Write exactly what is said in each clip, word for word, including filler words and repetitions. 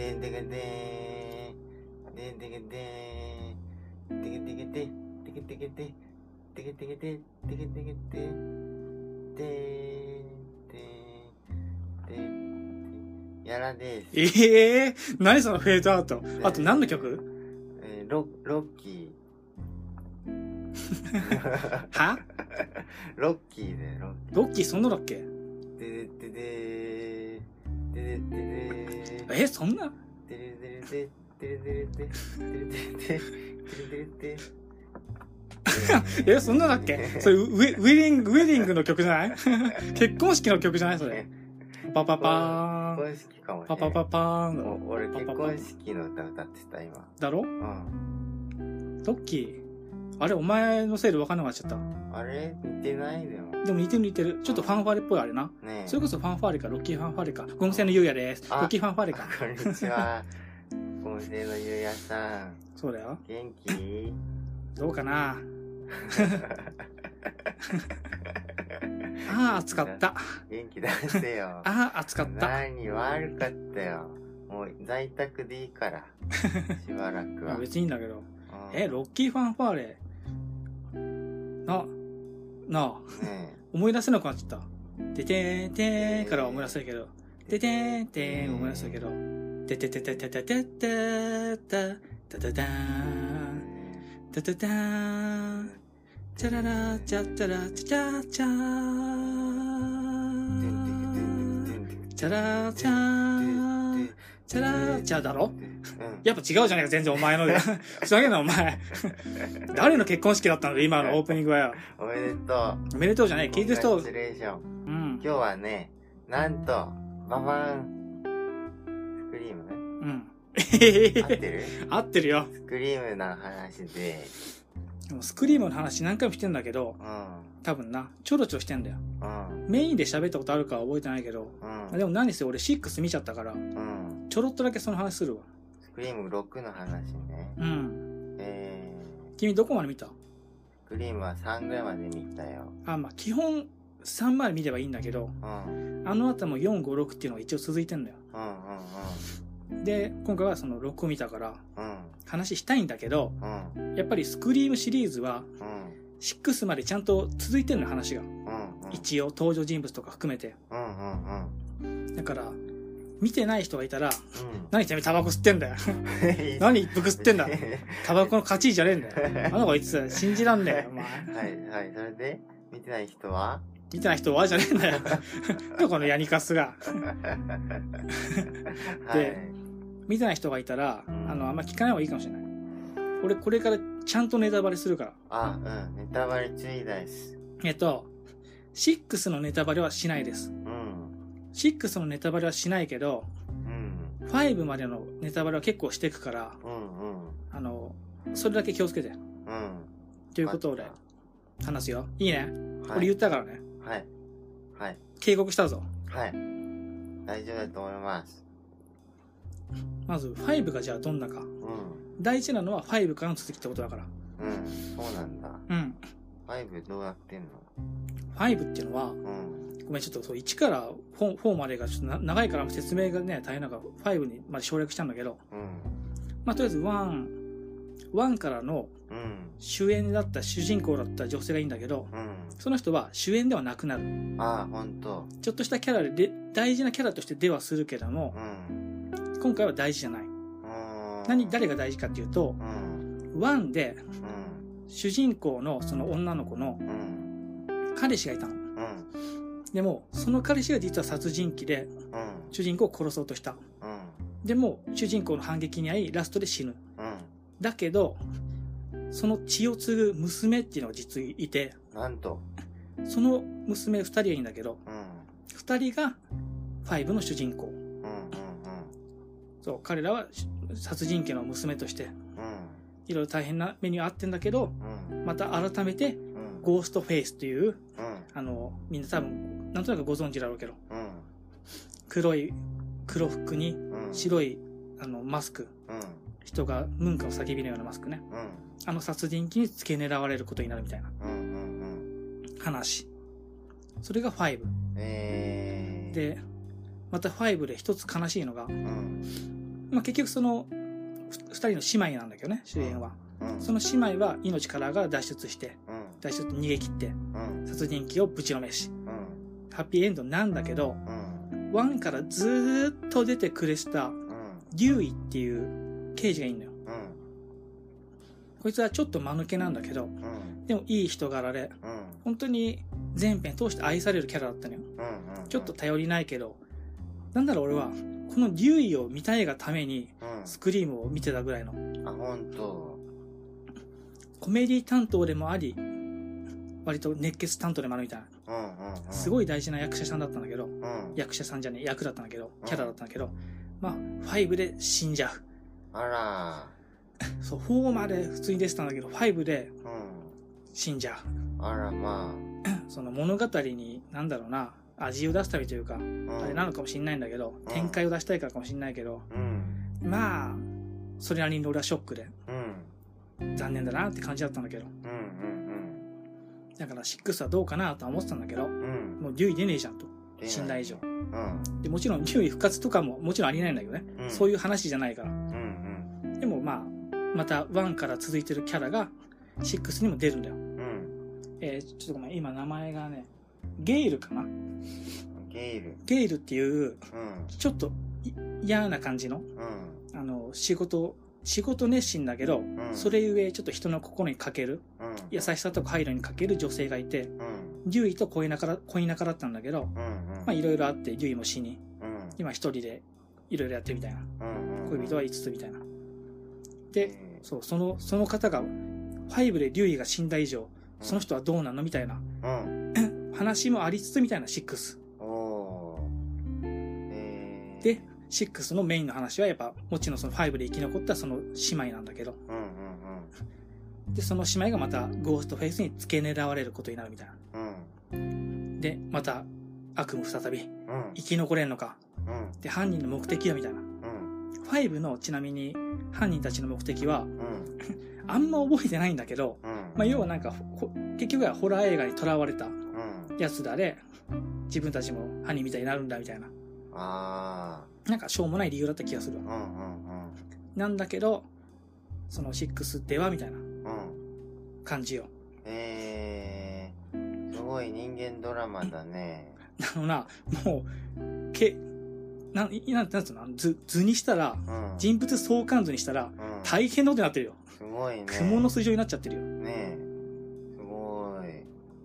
でんでけでんでんでけでんでけでけででけでけででけでけででけでけででででやらです。ええー、何そのフェードアウト。あと何の曲？えー、ロロッキー。は？ロッキーね。ロッキー。ロッキーそんなだっけ？ででででででで。え、そんな？ででででででででで。え、そんなだっけ？それウェ、ウェディング、ウェディングの曲じゃない？結婚式の曲じゃないそれ。パパパーン。結婚式かもね。パパパパーンの。俺結婚式の歌歌ってた今。だろ？うん。トッキー。あれ、お前のせいで分かんなくなっちゃった。あれ似てないでも。でも似てる似てる。ちょっとファンファーレっぽいあれな。ねえ。それこそファンファーレか、ロッキーファンファーレか。ゴム製のゆうやです。ロッキーファンファーレか。こんにちは。ゴム製のゆうやさん。そうだよ。元気？どうかな。ああ暑かった。元気出せよ。ああ暑かった。何悪かったよ。もう在宅でいいから。しばらくは。別にいいんだけど。え、ロッキーファンファーレ。な、なあ、ね、思い出せなくなっちゃった。ててーてーから思い出せるけど。ててーてー思い出せるけど。てててててててててたたたー。タタターンチャララチャチャラチャチャーチャラチャーチャラチャーだろ、うん、やっぱ違うじゃねえか全然お前のでふざけんなお前誰の結婚式だったので今のオープニングはよおめでとうおめでとうじゃねえ聞いてる人失礼しよう、うん、今日はねなんとババーンスクリームねうん合ってる？合ってるよ。スクリームの話で。でもスクリームの話何回もしてんだけど、うん、多分な、ちょろちょろしてんだよ、うん。メインで喋ったことあるかは覚えてないけど、うん、でも何せ俺ろく見ちゃったから、うん、ちょろっとだけその話するわ。スクリームろくの話ね。うん。えー、君どこまで見た？スクリームはさんぐらいまで見たよ。あ、まあ基本さんまで見ればいいんだけど、うん、あの後もよん、ご、ろくっていうのが一応続いてんだよ。うんうんうん。で今回はそのろくを見たから話したいんだけど、うん、やっぱりスクリームシリーズはろくまでちゃんと続いてるの話が、うんうん、一応登場人物とか含めて、うんうんうん、だから見てない人がいたら、うん、何てめえタバコ吸ってんだよ何一服吸ってんだタバコの勝ちじゃねえんだよあの子言ってた信じらんねえよお前はいはいそれで見てない人は見てない人はじゃねえんだよどこのヤニカスがで、はい見てない人がいたら、うん、あのあんま聞かない方がいいかもしれない。俺これからちゃんとネタバレするから。あ、うん、ネタバレ注意です。えっと、ろくのネタバレはしないです。うん、ろくのネタバレはしないけど、うん、ごまでのネタバレは結構していくから、うんうん、あのそれだけ気をつけて。うん、ということを俺話すよ。いいね、はい。俺言ったからね。はい。はい。警告したぞ。はい。大丈夫だと思います。まずごがじゃあどんなか、うん、大事なのはごからの続きってことだからうんそうなんだうんごどうやってんのごっていうのは、うん、ごめんちょっとそういちから よん, よんまでがちょっとな長いから説明がね大変だからごにまで省略したんだけど、うん、まあとりあえずいち いちからの主演だった主人公だった女性がいいんだけど、うん、その人は主演ではなくなるああ本当ちょっとしたキャラ で, で大事なキャラとしてではするけども、うん今回は大事じゃない。何誰が大事かっていうと、ワンで主人公のその女の子の彼氏がいたの。でもその彼氏が実は殺人鬼で主人公を殺そうとした。でも主人公の反撃に遭いラストで死ぬ。だけどその血を継ぐ娘っていうのが実いて、なんとその娘ふたりがいいんだけど、ふたりがごの主人公。そう彼らは殺人鬼の娘としていろいろ大変な目に遭ってんだけど、うん、また改めてゴーストフェイスという、うん、あのみんな多分なんとなくご存知だろうけど、うん、黒い黒服に白い、うん、あのマスク、うん、人が文化を叫びのようなマスクね、うん、あの殺人鬼に付け狙われることになるみたいな、うんうんうん、話それがご、えー、でまたごで一つ悲しいのが、うん、まあ、結局そのふたりの姉妹なんだけどね、主演は、うん、その姉妹は命からが脱出して、うん、脱出逃げ切って、うん、殺人鬼をぶちのめし、うん、ハッピーエンドなんだけど、うん、ワンからずっと出てくれした竜医っていう刑事がいるのよ、うん、こいつはちょっと間抜けなんだけど、うん、でもいい人柄で、うん、本当に全編通して愛されるキャラだったのよ、うん、ちょっと頼りないけど、なんだろう、俺はこの竜医を見たいがためにスクリームを見てたぐらいの、うん、あ、本当。コメディ担当でもあり、割と熱血担当でもあるみたいな、うんうんうん、すごい大事な役者さんだったんだけど、うん、役者さんじゃねえ役だったんだけど、キャラだったんだけど、まあごで死んじゃう。あらー。そう、よんまで普通に出てたんだけど、ごで死んじゃう。あらまあ。その物語になんだろうな、味を出すためというか、うん、あれなのかもしれないんだけど、うん、展開を出したいからかもしれないけど、うん、まあそれなりに俺はショックで、うん、残念だなって感じだったんだけど、うんうんうん、だからろくはどうかなとは思ってたんだけど、うん、もうデュイ出ねえじゃんと、死んだ以上、うん、でもちろんデュイ復活とかももちろんありえないんだけどね、うん、そういう話じゃないから、うんうん、でもまあまたいちから続いてるキャラがろくにも出るんだよ、うん、えー、ちょっとごめん、今名前がね、ゲイルかな、ゲイルゲイルっていう、うん、ちょっと嫌な感じの、うん、あの仕事仕事熱心だけど、うん、それゆえちょっと人の心に欠ける、うん、優しさとか配慮に欠ける女性がいて、うん、デュイと恋仲だったんだけど、いろいろあってデュイも死に、うん、今一人でいろいろやってみたいな、うん、恋人はいつつみたいなで、そう、そのその方がごでデュイが死んだ以上、その人はどうなのみたいな、うん話もありつつみたいなろく、えー、でろくのメインの話はやっぱもちろんそのごで生き残ったその姉妹なんだけど、うんうんうん、でその姉妹がまたゴーストフェイスに付け狙われることになるみたいな、うん、でまた悪夢再び、うん、生き残れんのか、うん、で犯人の目的はみたいな、うん、ごのちなみに犯人たちの目的は、うん、あんま覚えてないんだけど、うん、まあ、要はなんか結局はホラー映画にとらわれたやつだで、自分たちも犯人みたいになるんだみたいな、あなんかしょうもない理由だった気がする、うんうんうん、なんだけどそのろくではみたいな感じよ、うん、えー、すごい人間ドラマだね。あのな、もうけな ん, なんていうの、図にしたら、うん、人物相関図にしたら、うん、大変なことになってるよ。すごいね、雲の水上になっちゃってるよね。え、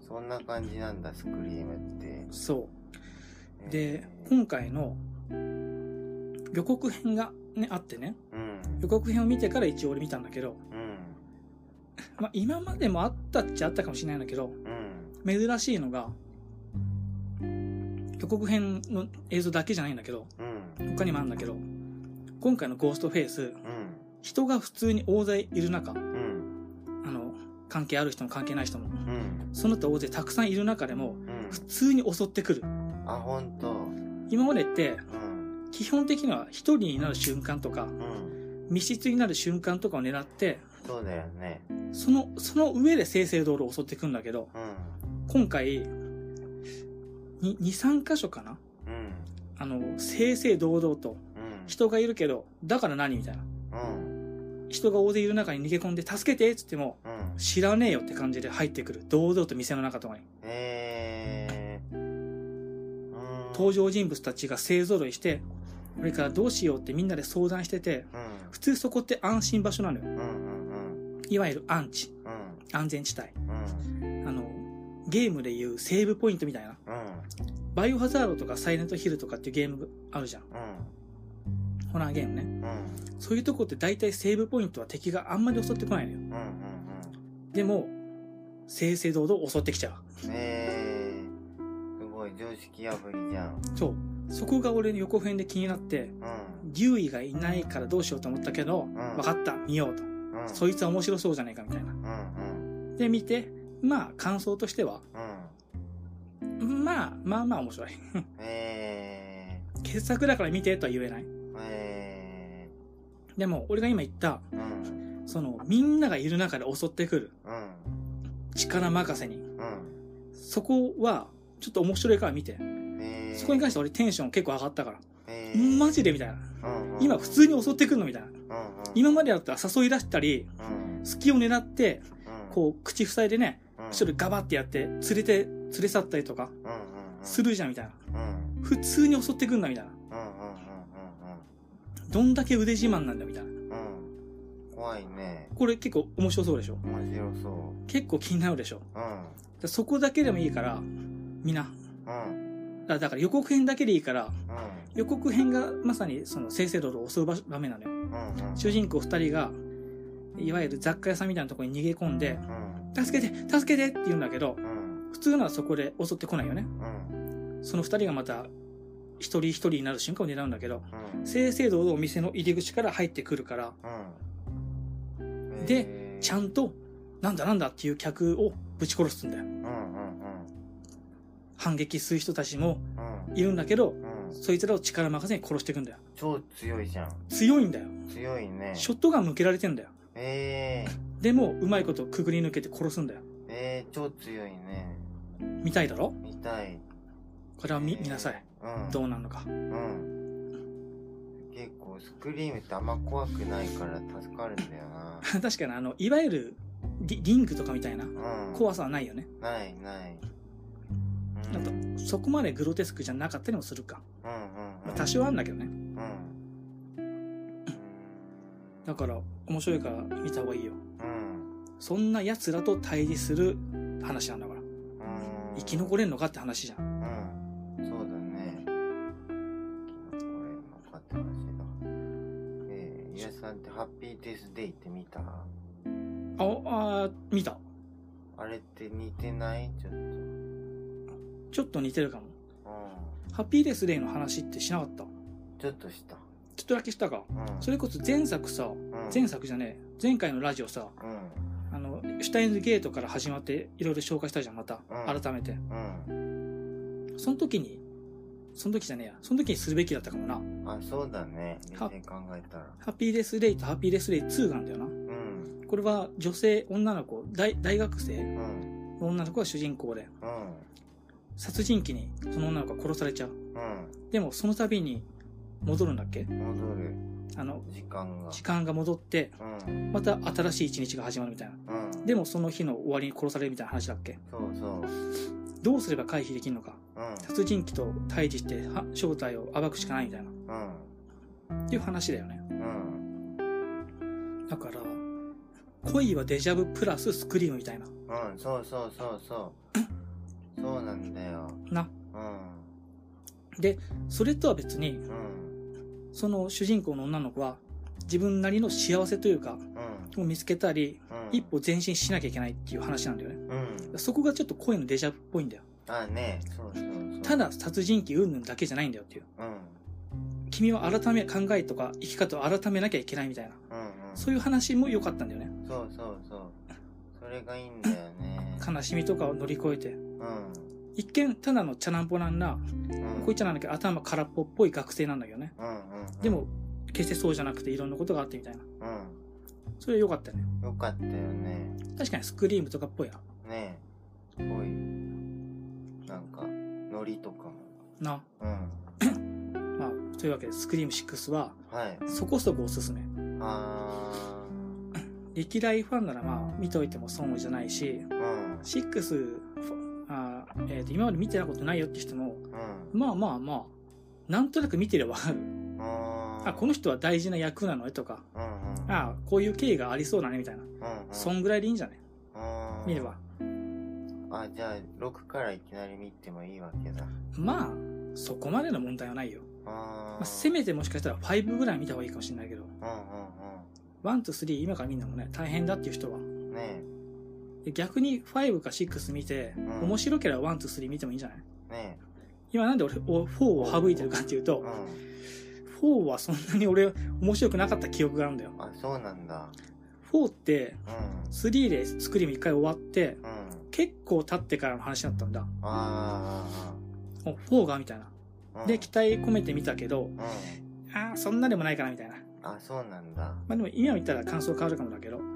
そんな感じなんだスクリームって。そうで、えー、今回の予告編が、ね、あってね、うん、予告編を見てから一応俺見たんだけど、うん、まあ今までもあったっちゃあったかもしれないんだけど、うん、珍しいのが予告編の映像だけじゃないんだけど、うん、他にもあるんだけど、今回のゴーストフェイス、うん、人が普通に大勢いる中、うん、あの関係ある人も関係ない人も、うん、その他大勢たくさんいる中でも、うん、普通に襲ってくる。あ、本当。今までって、うん、基本的には一人になる瞬間とか、うん、密室になる瞬間とかを狙って、そうだよね。そのその上で正々堂々襲ってくるんだけど、うん、今回に、に、さん 箇所かな、うん、あの正々堂々と、うん、人がいるけどだから何みたいな。うん、人が大勢いる中に逃げ込んで助けてっつっても、うん、知らねえよって感じで入ってくる、堂々と店の中とかに、えーうん、登場人物たちが勢ぞろいして、これからどうしようってみんなで相談してて、うん、普通そこって安心場所なのよ、うんうんうん、いわゆる安置、うん、安全地帯、うん、あのゲームでいうセーブポイントみたいな、うん、バイオハザードとかサイレントヒルとかっていうゲームあるじゃん、うん、ホラーゲームね、うん、そういうとこって大体セーブポイントは敵があんまり襲ってこないのよ、うんうんうん、でも正々堂々襲ってきちゃう。えー、すごい常識破りじゃん。そう、そこが俺の予告編で気になって、うん、竜医がいないからどうしようと思ったけど、うん、分かった見ようと、うん、そいつは面白そうじゃないかみたいな、うんうん、で見て、まあ感想としては、うん、まあまあまあ面白いえー、傑作だから見てとは言えない。えー、でも俺が今言った、うん、そのみんながいる中で襲ってくる、うん、力任せに、うん、そこはちょっと面白いから見て、えー、そこに関して俺テンション結構上がったから、マジでみたいな、うんうん、今普通に襲ってくるのみたいな、うんうん、今までだったら誘い出したり、うん、隙を狙って、うん、こう口塞いでね、うん、一人ガバってやって連れて連れ去ったりとかするじゃんみたいな、うん、普通に襲ってくんだみたいな、うんうんうんうん、どんだけ腕自慢なんだみたいな、うん、怖いね。これ結構面白そうでしょ。面白そう。結構気になるでしょ、うん、そこだけでもいいからみんな、うんだから予告編だけでいいから、うん、予告編がまさにその正々堂々襲う場面なのよ、うんうん、主人公二人がいわゆる雑貨屋さんみたいなところに逃げ込んで、うん、助けて助けてって言うんだけど、うん、普通のはそこで襲ってこないよね、うん、その二人がまた一人一人になる瞬間を狙うんだけど、うん、正々堂々お店の入り口から入ってくるから、うん、でちゃんとなんだなんだっていう客をぶち殺すんだよ、うん反撃する人たちもいるんだけど、うん、そいつらを力任せに殺していくんだよ。超強いじゃん。強いんだよ。強いね。ショットガン向けられてんだよ。えー、でもうまいことくぐり抜けて殺すんだよ。えー、超強いね。見たいだろ？見たい。これは 見,、えー、見なさい、うん。どうなのか。うん。結構スクリームってあんま怖くないから助かるんだよな。確かにあのいわゆる リ, リングとかみたいな、うん、怖さはないよね。ないない。あとそこまでグロテスクじゃなかったりもするか、うんうんうんまあ、多少あるんだけどね、うん、だから面白いから見た方がいいよ、うん、そんなやつらと対峙する話なんだから、うん、生き残れんのかって話じゃん、うん、そうだね生き残れんのかって話だ。えー、ゆうさんってハッピーデスデイって見た？ああ見た。あれって似てない？ちょっとちょっと似てるかも、うん、ハッピーデスデイの話ってしなかった？ちょっとしたちょっとだけしたか、うん、それこそ前作さ、うん、前作じゃねえ前回のラジオさ、うん、あのシュタインズゲートから始まっていろいろ紹介したじゃんまた、うん、改めて、うん、その時にその時じゃねえやその時にするべきだったかもなあ。そうだね考えたらハッピーデスデイとハッピーデスデイツーなんだよな、うん、これは女性女の子 大, 大学生の女の子が主人公で、うんうん殺人鬼にその女の子が殺されちゃう、うん、でもその度に戻るんだっけ？戻るあの時間が時間が戻って、うん、また新しい一日が始まるみたいな、うん、でもその日の終わりに殺されるみたいな話だっけ？そうそうどうすれば回避できるのか、うん、殺人鬼と対峙して正体を暴くしかないみたいな、うん、っていう話だよね、うん、だから恋はデジャブプラススクリームみたいな、うん、そうそうそうそうそうなんだよな、うん、でそれとは別に、うん、その主人公の女の子は自分なりの幸せというか、うん、を見つけたり、うん、一歩前進しなきゃいけないっていう話なんだよね、うん、そこがちょっと恋のデジャブっぽいんだよ。あ、ね、そうそうそうただ殺人鬼云々だけじゃないんだよっていう、うん、君は改め考えとか生き方を改めなきゃいけないみたいな、うんうん、そういう話も良かったんだよね。そうそうそうそれがいいんだよね。悲しみとかを乗り越えて、うん、一見ただのチャランポランな、うん、こいつなんだけど頭空っぽっぽい学生なんだけどね、うんうんうん、でも決してそうじゃなくていろんなことがあってみたいな、うん、それ良かったよね。良かったよね。確かにスクリームとかっぽいなねえっぽいなんかノリとかもな、うんまあ、というわけでスクリームシックスは、はい、そこそこおすすめ。あ歴代ファンならまあ見といても損じゃないし、うん、シックスあー、えーと、今まで見てたことないよって人も、うん、まあまあまあなんとなく見てればわかる、うん、あこの人は大事な役なのねとか、うんうん、あこういう経緯がありそうだねみたいな、うんうん、そんぐらいでいいんじゃない、うん、見れば。あじゃあろくからいきなり見てもいいわけだ。まあそこまでの問題はないよ、うんまあ、せめてもしかしたらごぐらい見た方がいいかもしれないけど、うんうんうんワンとスリー今から見るのもね大変だっていう人は、ね、で逆にごかろく見て、うん、面白ければワンとスリー見てもいいんじゃない、ね、今なんで俺よんを省いてるかっていうと、うん、よんはそんなに俺面白くなかった記憶があるんだよ。あそうなんだ。よんって、うん、スリーでスクリームいっかい終わって、うん、結構経ってからの話だったんだ。あおよんがみたいな、うん、で期待込めてみたけど、うん、あそんなでもないかなみたいな。あ、そうなんだ。まあでも今見たら感想変わるかもだけど、うんうん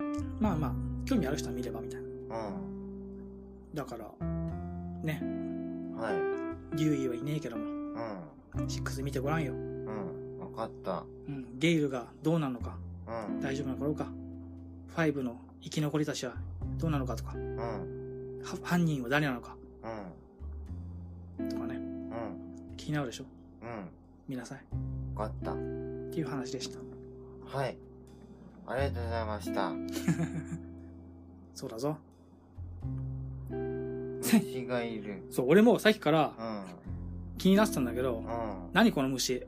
うん、まあまあ興味ある人は見ればみたいな、うん、だからね、はい、留意はいねえけども、うん、ろく見てごらんよ。うん、分かった。うん、ゲイルがどうなのか、うん、大丈夫な頃か、ごの生き残りたちはどうなのかとか、うん、犯人は誰なのか、うん、とかね、うん、気になるでしょ。うん、見なさい。分かった。っていう話でした。はい、ありがとうございました。そうだぞ。虫がいる。そう、俺もさっきから、うん、気になってたんだけど、うん、何この虫。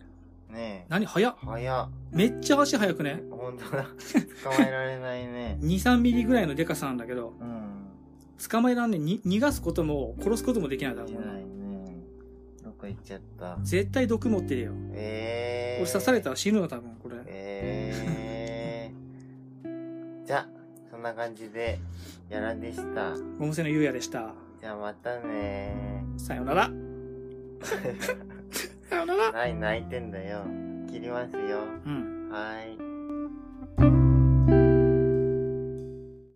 ねえ。何早っ。早っ。めっちゃ足速くね。本当だ。捕まえられないね。に、さんミリぐらいのデカさなんだけど、うん、捕まえらんねに。逃がすことも殺すこともできないだろうね。どこ行っちゃった。絶対毒持ってるよ。ええー。俺刺されたら死ぬわ多分これ。ええー。じゃあそんな感じでやらんでした。ゴムセのゆうやでした。じゃあまたねー。さよなら。さよなら。ない泣いてんだよ。切りますよ。うん。はーい。